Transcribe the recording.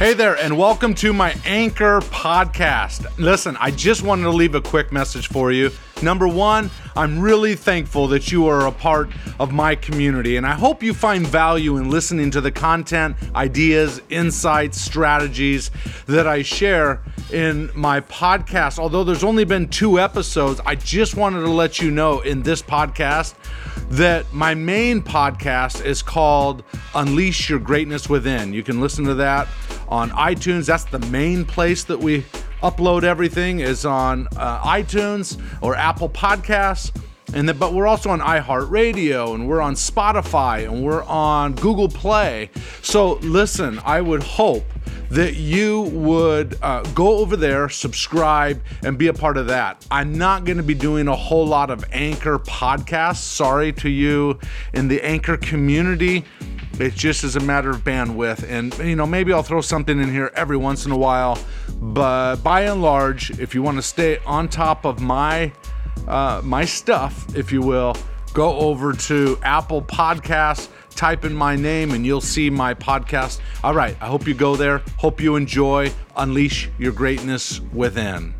Hey there, and welcome to my Anchor podcast. Listen, I just wanted to leave a quick message for you. Number one, I'm really thankful that you are a part of my community, and I hope you find value in listening to the content, ideas, insights, strategies that I share in my podcast. Although there's only been 2 episodes, I just wanted to let you know in this podcast that my main podcast is called Unleash Your Greatness Within. You can listen to that on iTunes. That's the main place that we upload everything, is on iTunes or Apple Podcasts. But we're also on iHeartRadio, and we're on Spotify, and we're on Google Play. So listen, I would hope that you would go over there, subscribe, and be a part of that. I'm not gonna be doing a whole lot of Anchor podcasts. Sorry to you in the Anchor community. It's just as a matter of bandwidth. And maybe I'll throw something in here every once in a while. But by and large, if you wanna stay on top of my stuff, if you will, go over to Apple Podcasts, type in my name, and you'll see my podcast. All right, I hope you go there. Hope you enjoy Unleash Your Greatness Within.